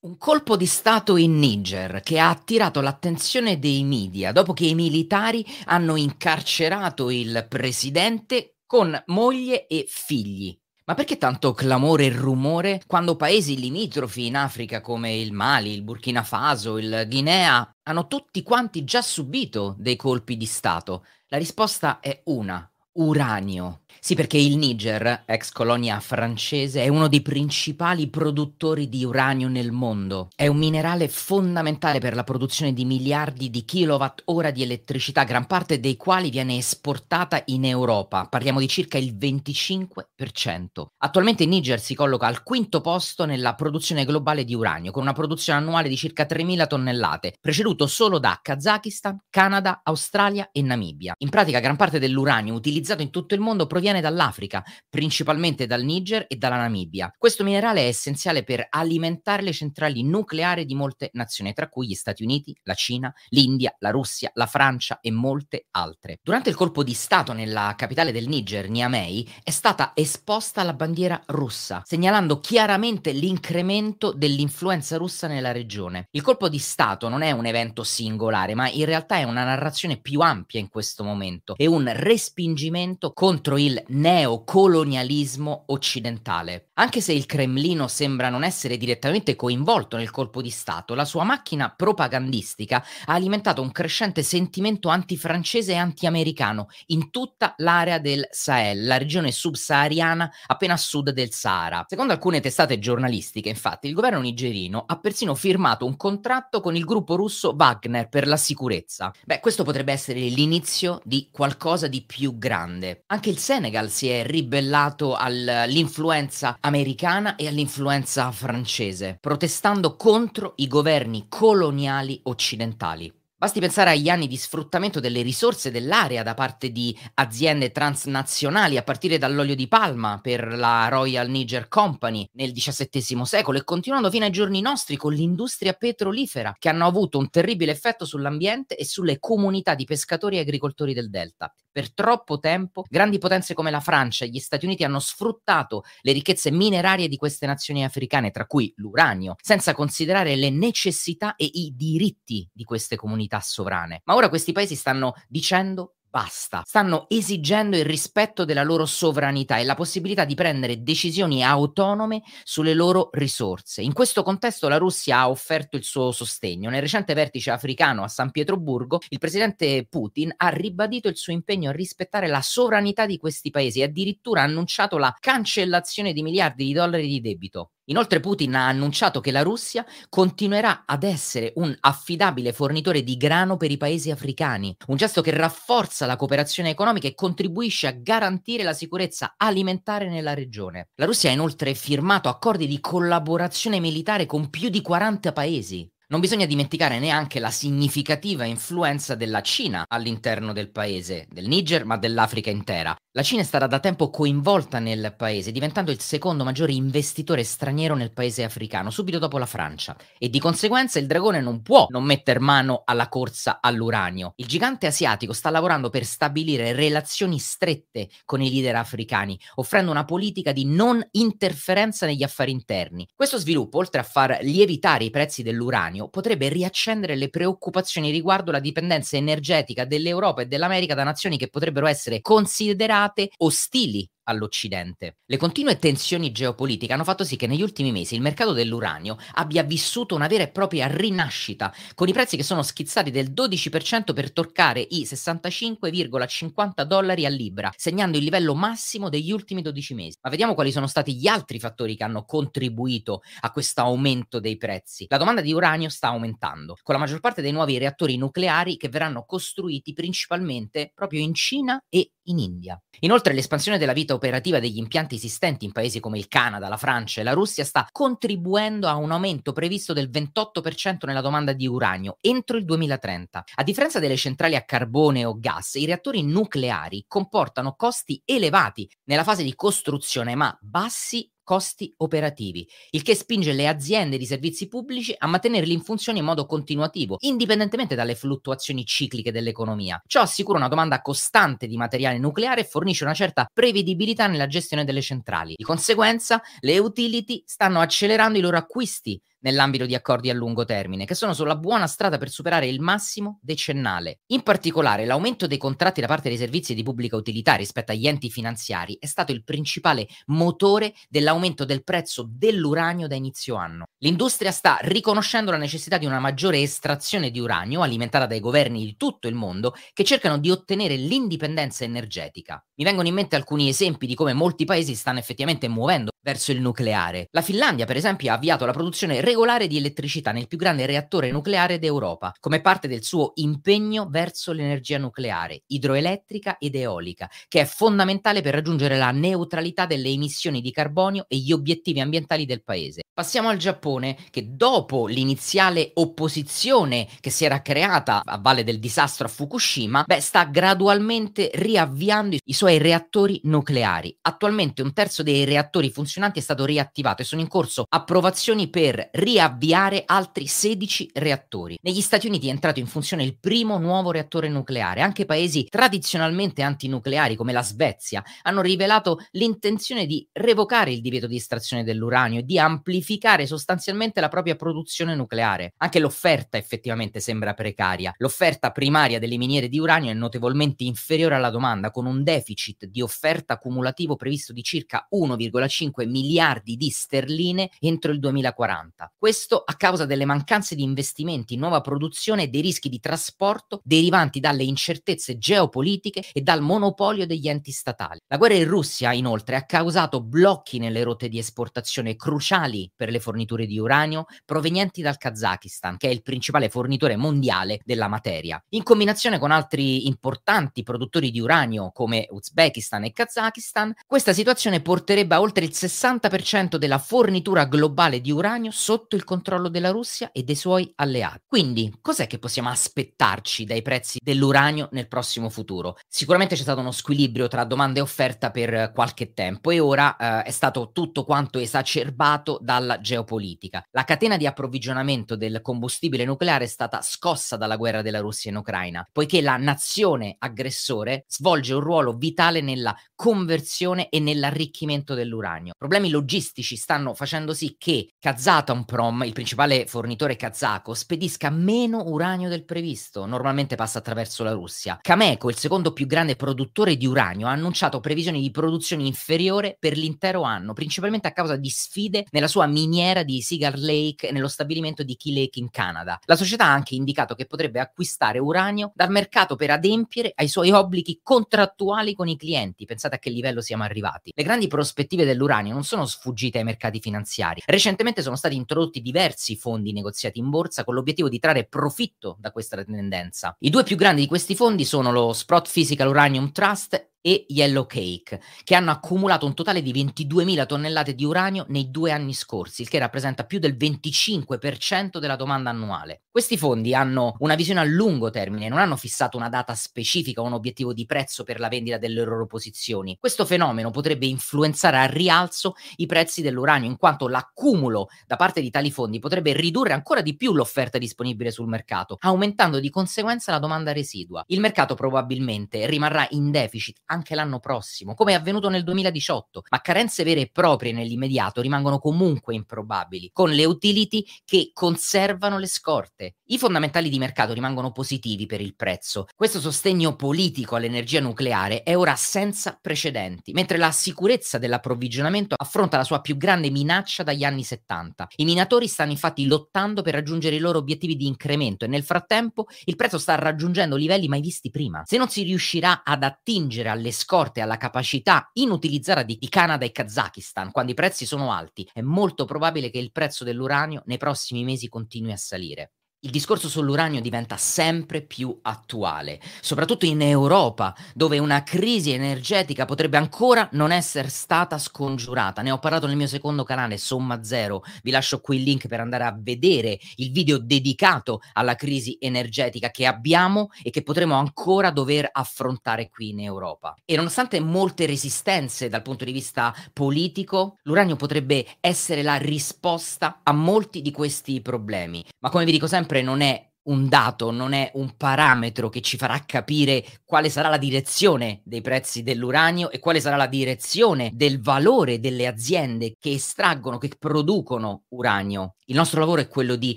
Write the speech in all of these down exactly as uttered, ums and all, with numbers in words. Un colpo di Stato in Niger che ha attirato l'attenzione dei media dopo che i militari hanno incarcerato il presidente con moglie e figli. Ma perché tanto clamore e rumore quando paesi limitrofi in Africa come il Mali, il Burkina Faso, il Guinea hanno tutti quanti già subito dei colpi di Stato? La risposta è una: uranio. Sì, perché il Niger, ex colonia francese, è uno dei principali produttori di uranio nel mondo. È un minerale fondamentale per la produzione di miliardi di kilowatt-ora di elettricità, gran parte dei quali viene esportata in Europa. Parliamo di circa il venticinque per cento. Attualmente il Niger si colloca al quinto posto nella produzione globale di uranio, con una produzione annuale di circa tremila tonnellate, preceduto solo da Kazakistan, Canada, Australia e Namibia. In pratica, gran parte dell'uranio utilizzato in tutto il mondo proviene dall'Africa, principalmente dal Niger e dalla Namibia. Questo minerale è essenziale per alimentare le centrali nucleari di molte nazioni, tra cui gli Stati Uniti, la Cina, l'India, la Russia, la Francia e molte altre. Durante il colpo di Stato nella capitale del Niger, Niamey, è stata esposta la bandiera russa, segnalando chiaramente l'incremento dell'influenza russa nella regione. Il colpo di Stato non è un evento singolare, ma in realtà è una narrazione più ampia in questo momento e un respingimento contro il neocolonialismo occidentale. Anche se il Cremlino sembra non essere direttamente coinvolto nel colpo di Stato, la sua macchina propagandistica ha alimentato un crescente sentimento antifrancese e antiamericano in tutta l'area del Sahel, la regione subsahariana appena a sud del Sahara. Secondo alcune testate giornalistiche, infatti, il governo nigerino ha persino firmato un contratto con il gruppo russo Wagner per la sicurezza. Beh, questo potrebbe essere l'inizio di qualcosa di più grande. Grande. Anche il Senegal si è ribellato all'influenza americana e all'influenza francese, protestando contro i governi coloniali occidentali. Basti pensare agli anni di sfruttamento delle risorse dell'area da parte di aziende transnazionali, a partire dall'olio di palma per la Royal Niger Company nel diciassettesimo secolo e continuando fino ai giorni nostri con l'industria petrolifera, che hanno avuto un terribile effetto sull'ambiente e sulle comunità di pescatori e agricoltori del Delta. Per troppo tempo, grandi potenze come la Francia e gli Stati Uniti hanno sfruttato le ricchezze minerarie di queste nazioni africane, tra cui l'uranio, senza considerare le necessità e i diritti di queste comunità sovrane. Ma ora questi paesi stanno dicendo basta, stanno esigendo il rispetto della loro sovranità e la possibilità di prendere decisioni autonome sulle loro risorse. In questo contesto la Russia ha offerto il suo sostegno. Nel recente vertice africano a San Pietroburgo, il presidente Putin ha ribadito il suo impegno a rispettare la sovranità di questi paesi e addirittura ha annunciato la cancellazione di miliardi di dollari di debito. Inoltre Putin ha annunciato che la Russia continuerà ad essere un affidabile fornitore di grano per i paesi africani, un gesto che rafforza la cooperazione economica e contribuisce a garantire la sicurezza alimentare nella regione. La Russia ha inoltre firmato accordi di collaborazione militare con più di quaranta paesi. Non bisogna dimenticare neanche la significativa influenza della Cina all'interno del paese, del Niger, ma dell'Africa intera. La Cina è stata da tempo coinvolta nel paese, diventando il secondo maggiore investitore straniero nel paese africano, subito dopo la Francia. E di conseguenza il dragone non può non metter mano alla corsa all'uranio. Il gigante asiatico sta lavorando per stabilire relazioni strette con i leader africani, offrendo una politica di non interferenza negli affari interni. Questo sviluppo, oltre a far lievitare i prezzi dell'uranio, potrebbe riaccendere le preoccupazioni riguardo la dipendenza energetica dell'Europa e dell'America da nazioni che potrebbero essere considerate ostili all'Occidente. Le continue tensioni geopolitiche hanno fatto sì che negli ultimi mesi il mercato dell'uranio abbia vissuto una vera e propria rinascita, con i prezzi che sono schizzati del dodici per cento per toccare i sessantacinque virgola cinquanta dollari a libra, segnando il livello massimo degli ultimi dodici mesi. Ma vediamo quali sono stati gli altri fattori che hanno contribuito a questo aumento dei prezzi. La domanda di uranio sta aumentando, con la maggior parte dei nuovi reattori nucleari che verranno costruiti principalmente proprio in Cina e in India. Inoltre l'espansione della vita operativa degli impianti esistenti in paesi come il Canada, la Francia e la Russia sta contribuendo a un aumento previsto del ventotto per cento nella domanda di uranio entro il duemilatrenta. A differenza delle centrali a carbone o gas, i reattori nucleari comportano costi elevati nella fase di costruzione, ma bassi costi operativi, il che spinge le aziende di servizi pubblici a mantenerli in funzione in modo continuativo, indipendentemente dalle fluttuazioni cicliche dell'economia. Ciò assicura una domanda costante di materiale nucleare e fornisce una certa prevedibilità nella gestione delle centrali. Di conseguenza, le utility stanno accelerando i loro acquisti, nell'ambito di accordi a lungo termine, che sono sulla buona strada per superare il massimo decennale. In particolare, l'aumento dei contratti da parte dei servizi di pubblica utilità rispetto agli enti finanziari è stato il principale motore dell'aumento del prezzo dell'uranio da inizio anno. L'industria sta riconoscendo la necessità di una maggiore estrazione di uranio, alimentata dai governi di tutto il mondo, che cercano di ottenere l'indipendenza energetica. Mi vengono in mente alcuni esempi di come molti paesi stanno effettivamente muovendo verso il nucleare. La Finlandia, per esempio, ha avviato la produzione regolare di elettricità nel più grande reattore nucleare d'Europa, come parte del suo impegno verso l'energia nucleare, idroelettrica ed eolica, che è fondamentale per raggiungere la neutralità delle emissioni di carbonio e gli obiettivi ambientali del paese. Passiamo al Giappone, che dopo l'iniziale opposizione che si era creata a valle del disastro a Fukushima, beh, sta gradualmente riavviando i suoi reattori nucleari. Attualmente un terzo dei reattori funzionali è stato riattivato e sono in corso approvazioni per riavviare altri sedici reattori. Negli Stati Uniti è entrato in funzione il primo nuovo reattore nucleare. Anche paesi tradizionalmente antinucleari come la Svezia hanno rivelato l'intenzione di revocare il divieto di estrazione dell'uranio e di amplificare sostanzialmente la propria produzione nucleare. Anche l'offerta effettivamente sembra precaria. L'offerta primaria delle miniere di uranio è notevolmente inferiore alla domanda, con un deficit di offerta cumulativo previsto di circa uno virgola cinque miliardi di sterline entro il duemilaquaranta. Questo a causa delle mancanze di investimenti in nuova produzione e dei rischi di trasporto derivanti dalle incertezze geopolitiche e dal monopolio degli enti statali. La guerra in Russia, inoltre, ha causato blocchi nelle rotte di esportazione cruciali per le forniture di uranio provenienti dal Kazakistan, che è il principale fornitore mondiale della materia. In combinazione con altri importanti produttori di uranio come Uzbekistan e Kazakistan, questa situazione porterebbe a oltre il sessanta per cento della fornitura globale di uranio sotto il controllo della Russia e dei suoi alleati. Quindi, cos'è che possiamo aspettarci dai prezzi dell'uranio nel prossimo futuro? Sicuramente c'è stato uno squilibrio tra domanda e offerta per qualche tempo e ora eh, è stato tutto quanto esacerbato dalla geopolitica. La catena di approvvigionamento del combustibile nucleare è stata scossa dalla guerra della Russia in Ucraina, poiché la nazione aggressore svolge un ruolo vitale nella conversione e nell'arricchimento dell'uranio. Problemi logistici stanno facendo sì che Kazatomprom, il principale fornitore kazako, spedisca meno uranio del previsto, normalmente passa attraverso la Russia. Cameco, il secondo più grande produttore di uranio, ha annunciato previsioni di produzione inferiore per l'intero anno, principalmente a causa di sfide nella sua miniera di Cigar Lake e nello stabilimento di Key Lake in Canada. La società ha anche indicato che potrebbe acquistare uranio dal mercato per adempiere ai suoi obblighi contrattuali con i clienti. Pensate a che livello siamo arrivati. Le grandi prospettive dell'uranio non sono sfuggite ai mercati finanziari. Recentemente sono stati introdotti diversi fondi negoziati in borsa con l'obiettivo di trarre profitto da questa tendenza. I due più grandi di questi fondi sono lo Sprott Physical Uranium Trust e Yellow Cake, che hanno accumulato un totale di ventiduemila tonnellate di uranio nei due anni scorsi, il che rappresenta più del venticinque per cento della domanda annuale. Questi fondi hanno una visione a lungo termine, non hanno fissato una data specifica o un obiettivo di prezzo per la vendita delle loro posizioni. Questo fenomeno potrebbe influenzare al rialzo i prezzi dell'uranio, in quanto l'accumulo da parte di tali fondi potrebbe ridurre ancora di più l'offerta disponibile sul mercato, aumentando di conseguenza la domanda residua. Il mercato probabilmente rimarrà in deficit anche l'anno prossimo, come è avvenuto nel duemiladiciotto, ma carenze vere e proprie nell'immediato rimangono comunque improbabili, con le utility che conservano le scorte. I fondamentali di mercato rimangono positivi per il prezzo. Questo sostegno politico all'energia nucleare è ora senza precedenti, mentre la sicurezza dell'approvvigionamento affronta la sua più grande minaccia dagli anni settanta. I minatori stanno infatti lottando per raggiungere i loro obiettivi di incremento e nel frattempo il prezzo sta raggiungendo livelli mai visti prima. Se non si riuscirà ad attingere al alle scorte e alla capacità inutilizzata di Canada e Kazakistan quando i prezzi sono alti, è molto probabile che il prezzo dell'uranio nei prossimi mesi continui a salire. Il discorso sull'uranio diventa sempre più attuale, soprattutto in Europa, dove una crisi energetica potrebbe ancora non essere stata scongiurata. Ne ho parlato nel mio secondo canale, Somma Zero. Vi lascio qui il link per andare a vedere il video dedicato alla crisi energetica che abbiamo e che potremo ancora dover affrontare qui in Europa. E nonostante molte resistenze dal punto di vista politico, l'uranio potrebbe essere la risposta a molti di questi problemi. Ma come vi dico sempre, non è un dato, non è un parametro che ci farà capire quale sarà la direzione dei prezzi dell'uranio e quale sarà la direzione del valore delle aziende che estraggono, che producono uranio. Il nostro lavoro è quello di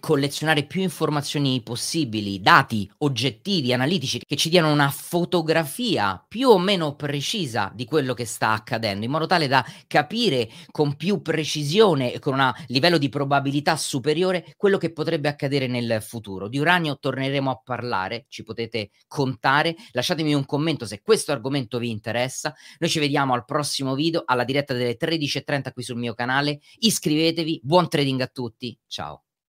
collezionare più informazioni possibili, dati oggettivi, analitici, che ci diano una fotografia più o meno precisa di quello che sta accadendo, in modo tale da capire con più precisione e con un livello di probabilità superiore quello che potrebbe accadere nel futuro. Di uranio torneremo a parlare, ci potete contare, lasciatemi un commento se questo argomento vi interessa. Noi ci vediamo al prossimo video, alla diretta delle tredici e trenta qui sul mio canale, iscrivetevi, buon trading a tutti, ciao!